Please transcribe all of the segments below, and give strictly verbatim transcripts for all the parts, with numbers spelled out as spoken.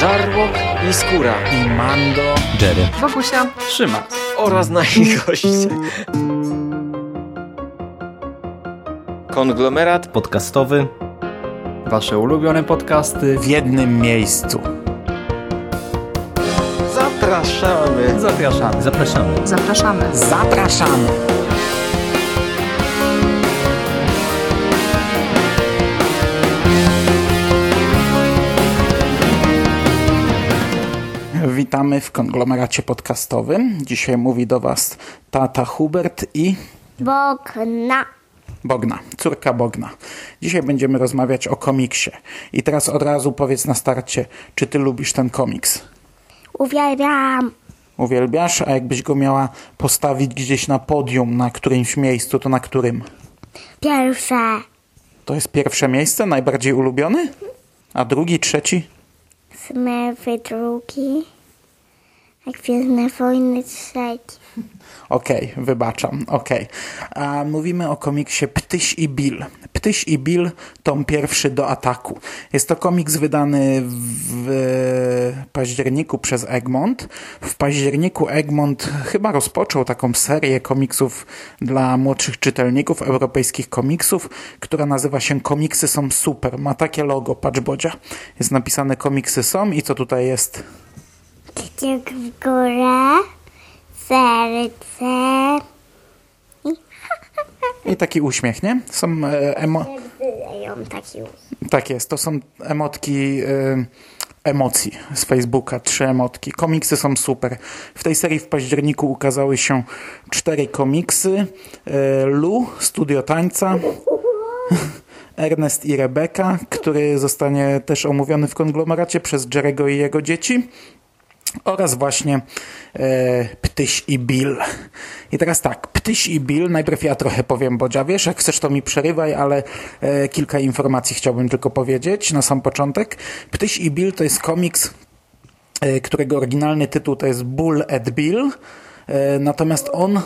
Żarłok i skóra. I Mando. Jerry. Bokusia. Trzyma. Oraz na ich goście. Konglomerat podcastowy. Wasze ulubione podcasty w jednym miejscu. Zapraszamy. Zapraszamy. Zapraszamy. Zapraszamy. Zapraszamy. Witamy w konglomeracie podcastowym. Dzisiaj mówi do was tata Hubert i... Bogna. Bogna, córka Bogna. Dzisiaj będziemy rozmawiać o komiksie. I teraz od razu powiedz na starcie, czy ty lubisz ten komiks? Uwielbiam. Uwielbiasz? A jakbyś go miała postawić gdzieś na podium, na którymś miejscu, to na którym? Pierwsze. To jest pierwsze miejsce? Najbardziej ulubiony? A drugi, trzeci? Smurfy drugi. Gwiezdne Wojny trzeci. Okej, okay, wybaczam. Okej. Okay. A mówimy o komiksie Ptyś i Bill. Ptyś i Bill, tom pierwszy do ataku. Jest to komiks wydany w październiku przez Egmont. W październiku Egmont chyba rozpoczął taką serię komiksów dla młodszych czytelników, europejskich komiksów, która nazywa się Komiksy są super. Ma takie logo, patrz Bodzia. Jest napisane Komiksy są i co tutaj jest? Kciuk w górę, serce i, I taki uśmiech, nie? Są emo... Taki uśmiech. Tak jest, to są emotki y, emocji z Facebooka, trzy emotki. Komiksy są super. W tej serii w październiku ukazały się cztery komiksy. Y, Lu, Studio Tańca, Ernest i Rebeka, który zostanie też omówiony w konglomeracie przez Jerego i jego dzieci. Oraz właśnie e, Ptyś i Bill. I teraz tak, Ptyś i Bill, najpierw ja trochę powiem, Bodzia, wiesz, jak chcesz to mi przerywaj, ale e, kilka informacji chciałbym tylko powiedzieć na sam początek. Ptyś i Bill to jest komiks, e, którego oryginalny tytuł to jest Boule et Bill, e, natomiast on...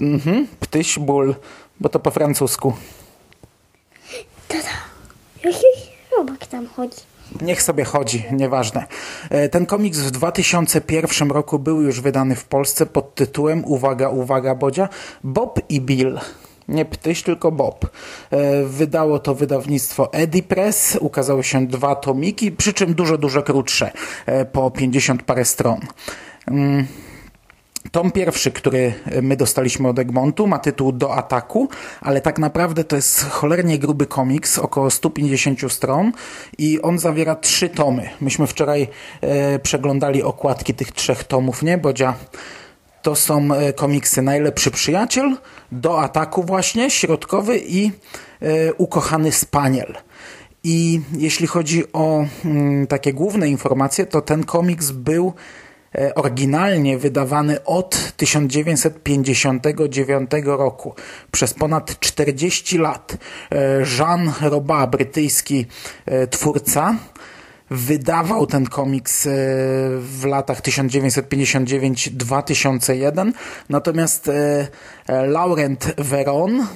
Mhm, Ptyś, Bill, bo to po francusku. Tata, jaki robak tam chodzi? Niech sobie chodzi, nieważne. Ten komiks w dwa tysiące pierwszym roku był już wydany w Polsce pod tytułem, uwaga, uwaga Bodzia, Bob i Bill. Nie Ptyś, tylko Bob. Wydało to wydawnictwo Edipress. Ukazały się dwa tomiki, przy czym dużo, dużo krótsze, po pięćdziesiąt parę stron. Tom pierwszy, który my dostaliśmy od Egmontu, ma tytuł Do ataku, ale tak naprawdę to jest cholernie gruby komiks, około sto pięćdziesiąt stron i on zawiera trzy tomy. Myśmy wczoraj e, przeglądali okładki tych trzech tomów, nie Bodzia? To są komiksy Najlepszy Przyjaciel, Do ataku właśnie, środkowy i e, Ukochany Spaniel. I jeśli chodzi o mm, takie główne informacje, to ten komiks był oryginalnie wydawany od tysiąc dziewięćset pięćdziesiątego dziewiątego roku przez ponad czterdzieści lat. Jean Roba, brytyjski twórca, wydawał ten komiks w latach tysiąc dziewięćset pięćdziesiąt dziewięć do dwa tysiące jeden, natomiast Laurent Veron,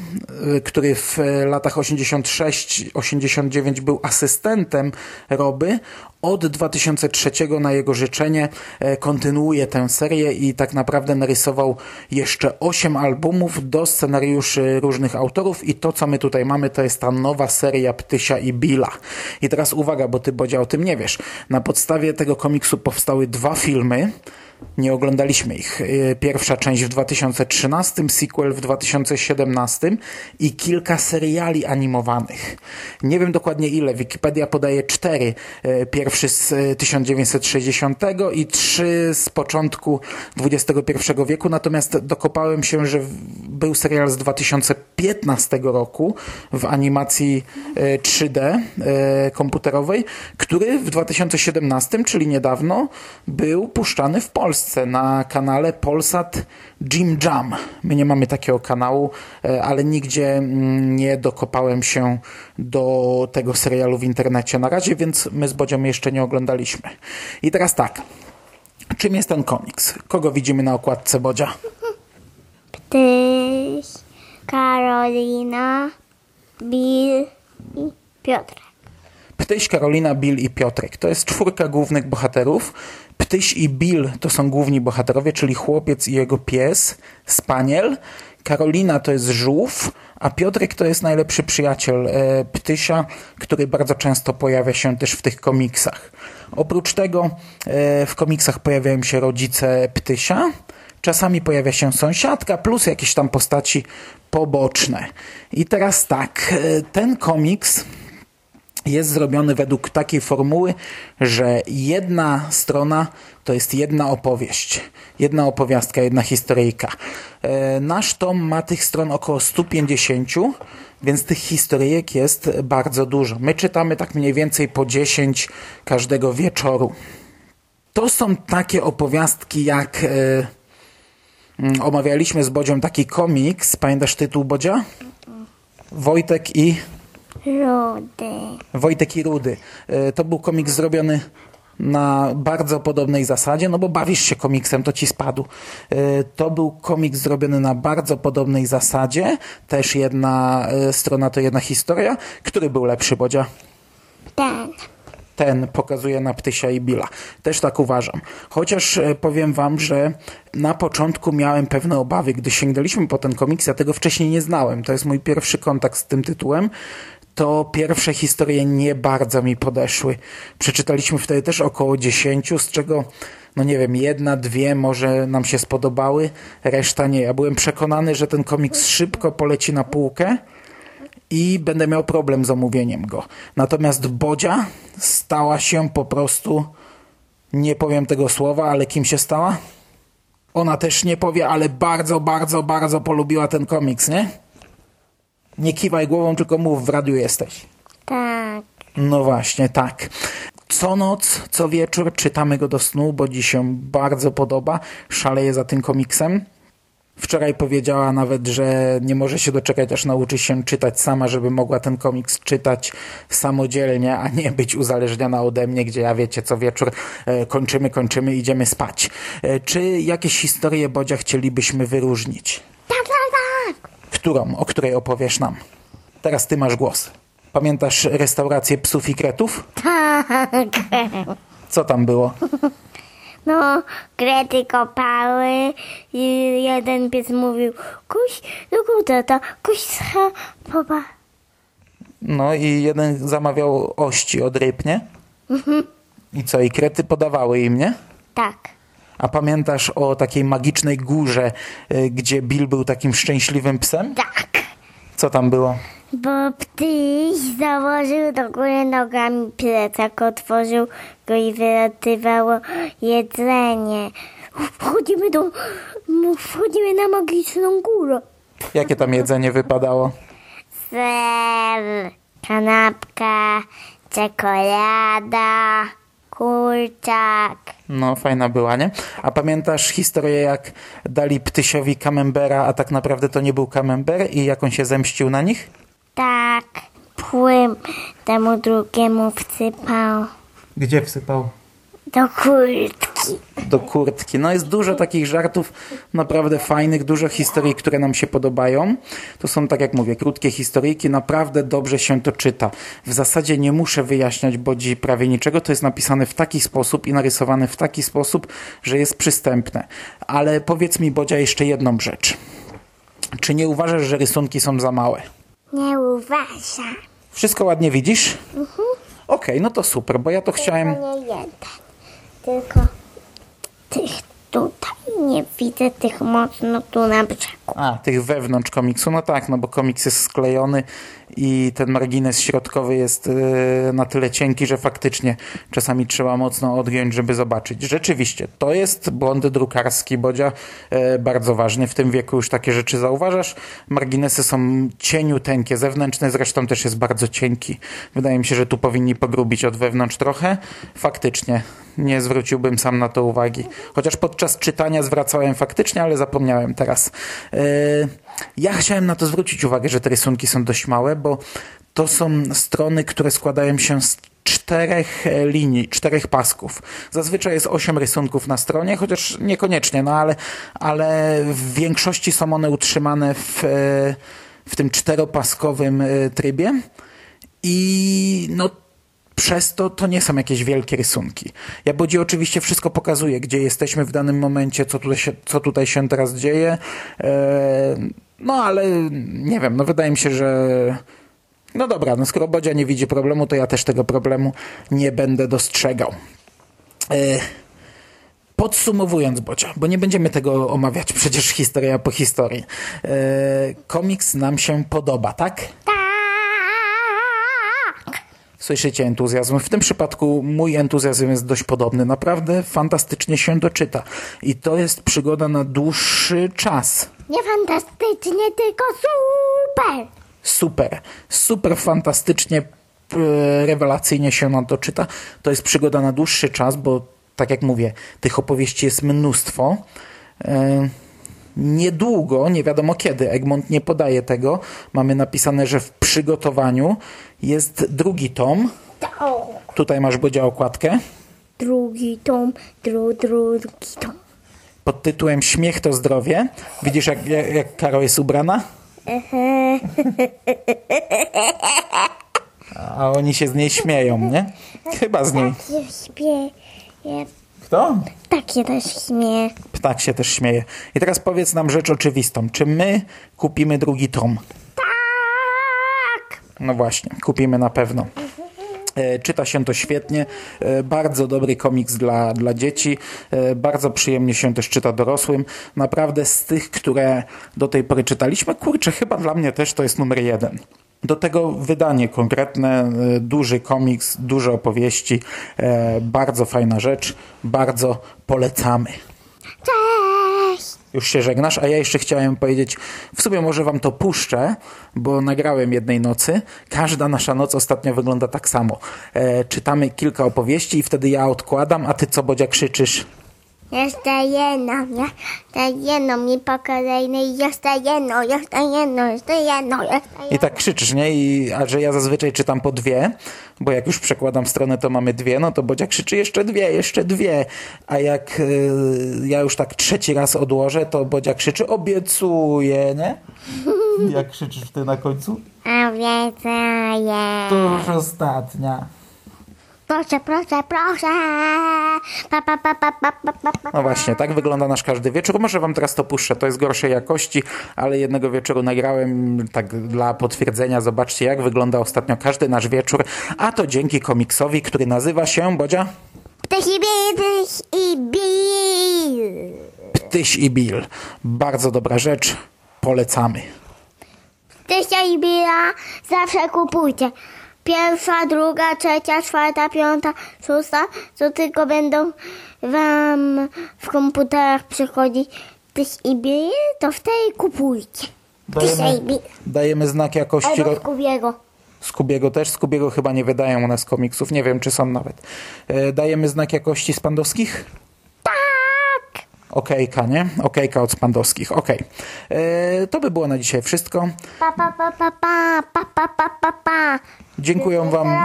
który w latach osiemdziesiąt sześć osiemdziesiąt dziewięć był asystentem Roby, od dwa tysiące trzeciego na jego życzenie kontynuuje tę serię i tak naprawdę narysował jeszcze osiem albumów do scenariuszy różnych autorów i to, co my tutaj mamy, to jest ta nowa seria Ptysia i Billa. I teraz uwaga, bo ty, Bodzia, o tym nie wiesz. Na podstawie tego komiksu powstały dwa filmy. Nie oglądaliśmy ich. Pierwsza część w dwa tysiące trzynastym, sequel w dwa tysiące siedemnastym i kilka seriali animowanych. Nie wiem dokładnie ile. Wikipedia podaje cztery. Pierwszy z tysiąc dziewięćset sześćdziesiątego i trzy z początku dwudziestego pierwszego wieku. Natomiast dokopałem się, że był serial z dwa tysiące piętnastego roku w animacji trzy D komputerowej, który w dwa tysiące siedemnastym, czyli niedawno, był puszczany w Polsce. Na kanale Polsat Jim Jam. My nie mamy takiego kanału, ale nigdzie nie dokopałem się do tego serialu w internecie na razie, więc my z Bodzią jeszcze nie oglądaliśmy. I teraz tak. Czym jest ten komiks? Kogo widzimy na okładce, Bodzia? Ptyś, Karolina, Bill i Piotrek. Ptyś, Karolina, Bill i Piotrek. To jest czwórka głównych bohaterów. Ptyś i Bill to są główni bohaterowie, czyli chłopiec i jego pies, spaniel. Karolina to jest żółw, a Piotrek to jest najlepszy przyjaciel Ptysia, który bardzo często pojawia się też w tych komiksach. Oprócz tego w komiksach pojawiają się rodzice Ptysia, czasami pojawia się sąsiadka, plus jakieś tam postaci poboczne. I teraz tak, ten komiks jest zrobiony według takiej formuły, że jedna strona to jest jedna opowieść, jedna opowiastka, jedna historyjka. Nasz tom ma tych stron około sto pięćdziesiąt, więc tych historyjek jest bardzo dużo. My czytamy tak mniej więcej po dziesięć każdego wieczoru. To są takie opowiastki jak... Omawialiśmy z Bodzią taki komiks. Pamiętasz tytuł, Bodzia? Wojtek i... Rudy. Wojtek i Rudy. To był komiks zrobiony na bardzo podobnej zasadzie, no bo bawisz się komiksem, to ci spadł. To był komiks zrobiony na bardzo podobnej zasadzie. Też jedna strona to jedna historia. Który był lepszy, Bodzia? Ten. Ten pokazuje na Ptysia i Billa. Też tak uważam. Chociaż powiem wam, że na początku miałem pewne obawy, gdy sięgnęliśmy po ten komiks, ja tego wcześniej nie znałem. To jest mój pierwszy kontakt z tym tytułem. To pierwsze historie nie bardzo mi podeszły. Przeczytaliśmy wtedy też około dziesięciu, z czego, no nie wiem, jedna, dwie może nam się spodobały, reszta nie. Ja byłem przekonany, że ten komiks szybko poleci na półkę i będę miał problem z omówieniem go. Natomiast Bodzia stała się po prostu, nie powiem tego słowa, ale kim się stała? Ona też nie powie, ale bardzo, bardzo, bardzo polubiła ten komiks, nie? Nie kiwaj głową, tylko mów, w radiu jesteś. Tak. No właśnie, tak. Co noc, co wieczór czytamy go do snu, bo Ci się bardzo podoba. Szaleje za tym komiksem. Wczoraj powiedziała nawet, że nie może się doczekać, aż nauczy się czytać sama, żeby mogła ten komiks czytać samodzielnie, a nie być uzależniona ode mnie, gdzie ja, wiecie, co wieczór kończymy, kończymy, idziemy spać. Czy jakieś historie, Bodzia, chcielibyśmy wyróżnić? Tak, tak, tak. Którą? O której opowiesz nam? Teraz ty masz głos. Pamiętasz restaurację psów i kretów? Tak. Co tam było? No, krety kopały i jeden pies mówił kuś, drugi tata, kuś scha, popa. No i jeden zamawiał ości od ryb, nie? Mhm. I co, i krety podawały im, nie? Tak. A pamiętasz o takiej magicznej górze, gdzie Bill był takim szczęśliwym psem? Tak. Co tam było? Bo ptyś założył do góry nogami plecak, otworzył go i wylatywało jedzenie. Wchodzimy, do, wchodzimy na magiczną górę. Jakie tam jedzenie wypadało? Ser, kanapka, czekolada, kurczak. No, fajna była, nie? A pamiętasz historię, jak dali ptysiowi camembera, a tak naprawdę to nie był camember i jak on się zemścił na nich? Tak, płym temu drugiemu wsypał. Gdzie wsypał? Do kurtki. Do kurtki. No jest dużo takich żartów naprawdę fajnych, dużo historii, które nam się podobają. To są, tak jak mówię, krótkie historyjki. Naprawdę dobrze się to czyta. W zasadzie nie muszę wyjaśniać Bodzi prawie niczego. To jest napisane w taki sposób i narysowane w taki sposób, że jest przystępne. Ale powiedz mi, Bodzia, jeszcze jedną rzecz. Czy nie uważasz, że rysunki są za małe? Nie uważam. Wszystko ładnie widzisz? Mhm. Okej, okay, no to super, bo ja to tylko chciałem... Tylko nie jeden, tylko tych tutaj nie widzę, tych mocno tu na brzegu. A, tych wewnątrz komiksu, no tak, no bo komiks jest sklejony i ten margines środkowy jest yy, na tyle cienki, że faktycznie czasami trzeba mocno odgiąć, żeby zobaczyć. Rzeczywiście, to jest błąd drukarski, Bodzia, yy, bardzo ważny. W tym wieku już takie rzeczy zauważasz. Marginesy są cieniuteńkie, zewnętrzne zresztą też jest bardzo cienki. Wydaje mi się, że tu powinni pogrubić od wewnątrz trochę. Faktycznie, nie zwróciłbym sam na to uwagi. Chociaż podczas czytania zwracałem faktycznie, ale zapomniałem teraz. Yy, ja chciałem na to zwrócić uwagę, że te rysunki są dość małe, bo to są strony, które składają się z czterech linii, czterech pasków. Zazwyczaj jest osiem rysunków na stronie, chociaż niekoniecznie, no ale, ale w większości są one utrzymane w, w tym czteropaskowym trybie i no Przez to to nie są jakieś wielkie rysunki. Jabłodzi oczywiście wszystko pokazuje, gdzie jesteśmy w danym momencie, co tutaj się, co tutaj się teraz dzieje. No ale nie wiem, no wydaje mi się, że no dobra, no skoro Bodzia nie widzi problemu, to ja też tego problemu nie będę dostrzegał. Podsumowując Bodzia, bo nie będziemy tego omawiać, przecież historia po historii. Komiks nam się podoba, tak? Tak. Słyszycie entuzjazm. W tym przypadku mój entuzjazm jest dość podobny. Naprawdę fantastycznie się doczyta. I to jest przygoda na dłuższy czas. Nie fantastycznie, tylko super! Super. Super fantastycznie, rewelacyjnie się nam doczyta. To jest przygoda na dłuższy czas, bo tak jak mówię, tych opowieści jest mnóstwo. Niedługo, nie wiadomo kiedy, Egmont nie podaje tego. Mamy napisane, że w przygotowaniu jest drugi tom. Tutaj masz, Bodzia, okładkę. Drugi tom, dru, dru, drugi tom. Pod tytułem Śmiech to zdrowie. Widzisz, jak, jak, jak Karo jest ubrana? A oni się z niej śmieją, nie? Chyba z niej. Kto? Ptak się też śmieje. Ptak się też śmieje. I teraz powiedz nam rzecz oczywistą. Czy my kupimy drugi tom? Tak! No właśnie, kupimy na pewno. E, czyta się to świetnie. E, bardzo dobry komiks dla, dla dzieci. E, bardzo przyjemnie się też czyta dorosłym. Naprawdę z tych, które do tej pory czytaliśmy, kurczę, chyba dla mnie też to jest numer jeden. Do tego wydanie konkretne, duży komiks, duże opowieści, e, bardzo fajna rzecz, bardzo polecamy. Cześć! Już się żegnasz, a ja jeszcze chciałem powiedzieć, w sumie może wam to puszczę, bo nagrałem jednej nocy. Każda nasza noc ostatnio wygląda tak samo. E, czytamy kilka opowieści i wtedy ja odkładam, a ty co, Bodzia, krzyczysz? Jeszcze jedno, jeszcze jedno, mi po kolejnej, jeszcze jedno, jeszcze jedno, jeszcze jedno, jeszcze jedno. I tak krzyczysz, nie? I, a że ja zazwyczaj czytam po dwie, bo jak już przekładam stronę, to mamy dwie, no to Bodzia krzyczy jeszcze dwie, jeszcze dwie. A jak y, ja już tak trzeci raz odłożę, to Bodzia krzyczy obiecuję, nie? Jak krzyczysz ty na końcu? Obiecuję. To już ostatnia. Proszę, proszę, proszę. Pa, pa, pa, pa, pa, pa, pa. No właśnie, tak wygląda nasz każdy wieczór. Może wam teraz to puszczę, to jest gorszej jakości, ale jednego wieczoru nagrałem, tak dla potwierdzenia, zobaczcie jak wygląda ostatnio każdy nasz wieczór, a to dzięki komiksowi, który nazywa się, Bodzia? Ptyś i Bill, Ptyś i Bill. Ptyś i Bill. Bardzo dobra rzecz, polecamy. Ptysia i Billa zawsze kupujcie. Pierwsza, druga, trzecia, czwarta, piąta, szósta, co tylko będą wam w komputerach przychodzić Ptyś i Bill, to w tej kupujcie. Dajemy, dajemy znak jakości. Albo Skubiego. Skubiego też, Skubiego chyba nie wydają u nas komiksów, nie wiem czy są nawet. E, dajemy znak jakości Spandowskich? Tak! Okejka, nie? Okejka od Spandowskich, okej. E, to by było na dzisiaj wszystko. Pa, pa, pa, pa, pa, pa, pa, pa, pa, pa. Dziękuję wam,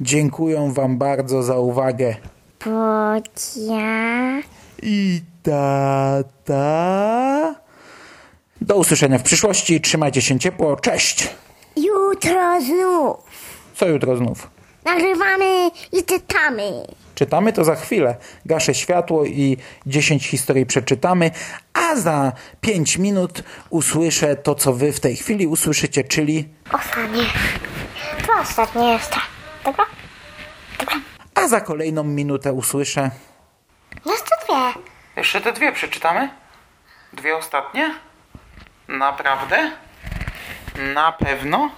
dziękuję wam bardzo za uwagę. Bodzia i tata. Do usłyszenia w przyszłości. Trzymajcie się ciepło. Cześć. Jutro znów. Co jutro znów? Nagrywamy i czytamy. Czytamy to za chwilę. Gaszę światło i dziesięć historii przeczytamy, a za pięć minut usłyszę to, co wy w tej chwili usłyszycie, czyli... Ostatnie. To ostatnie jest. Dobra? Dobra. A za kolejną minutę usłyszę... Jeszcze dwie. Jeszcze te dwie przeczytamy? Dwie ostatnie? Naprawdę? Na pewno?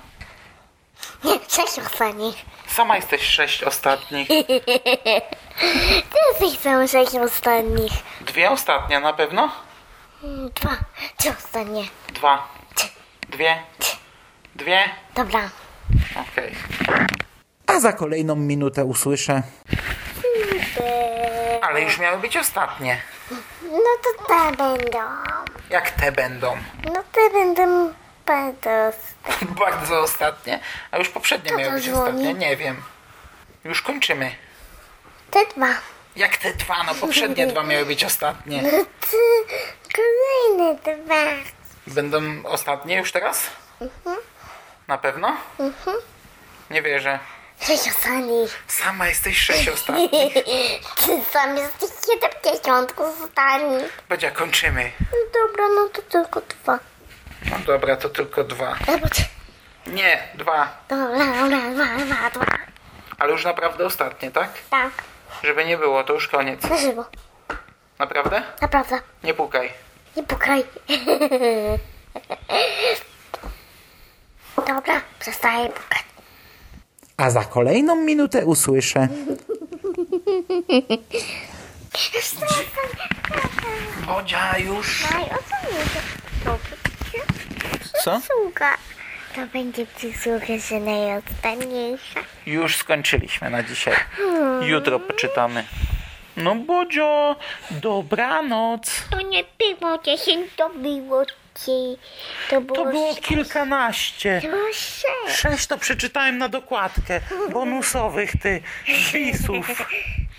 Nie, sześć ostatnich. Sama jesteś sześć ostatnich. Ty jesteś cały sześć ostatnich. Dwie ostatnie na pewno? Dwa. Trzy ostatnie. Dwa. Trzy. Dwie. Trzy. Dwie. Dobra. Okej. Okay. A za kolejną minutę usłyszę... Ale już miały być ostatnie. No to te będą. Jak te będą? No te będą... Bardzo ostatnie. Bardzo ostatnie. A już poprzednie miały być ostatnie. Nie wiem. Już kończymy. Te dwa. Jak te dwa? No poprzednie dwa miały być ostatnie. No to kolejne dwa. Będą ostatnie już teraz? Mhm. Na pewno? Mhm. Nie wierzę. Sześciosani. Sama jesteś sześć ostatnich. Ty sam jesteś siedemdziesiątku ostatni. Bodzia, kończymy. No dobra, no to tylko dwa. No dobra, to tylko dwa. Nie, dwa. Dobra, dobra, dwa, dwa, dwa. Ale już naprawdę ostatnie, tak? Tak. Żeby nie było, to już koniec. Na żywo. Naprawdę? Naprawdę. Nie pukaj. Nie pukaj. Dobra, przestaję pukać. A za kolejną minutę usłyszę. Bodzia, już. Co? To będzie przysługa, że najodstępniejsza. Już skończyliśmy na dzisiaj. Jutro poczytamy. No Bodzio, dobranoc. To nie było dziesięć, to było ci. To było, to było sześć. Kilkanaście. To było sześć. Sześć to przeczytałem na dokładkę. Bonusowych ty, wisów.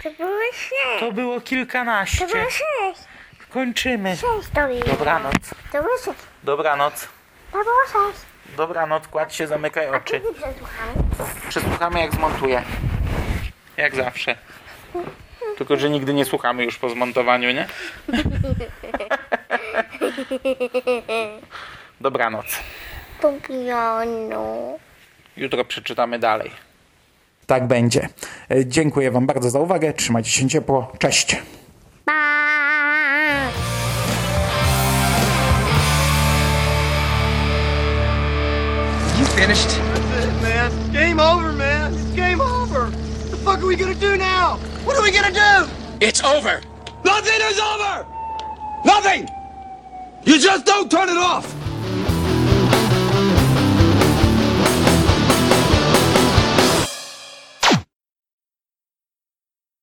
To było sześć. To było kilkanaście. To było sześć. Kończymy. Sześć to było. Dobranoc. To było sześć. Dobranoc. To było sześć. Dobranoc, kładź się, zamykaj oczy. A przesłuchamy? Przesłuchamy jak zmontuję. Jak zawsze. Tylko, że nigdy nie słuchamy już po zmontowaniu, nie? Dobranoc. Popijano. Jutro przeczytamy dalej. Tak będzie. Dziękuję wam bardzo za uwagę. Trzymajcie się ciepło. Cześć. Pa! You finished? That's it, man. It's game over, man. It's game over. What the fuck are we gonna do now? What are we gonna do? It's over. Nothing is over! Nothing! You just don't turn it off!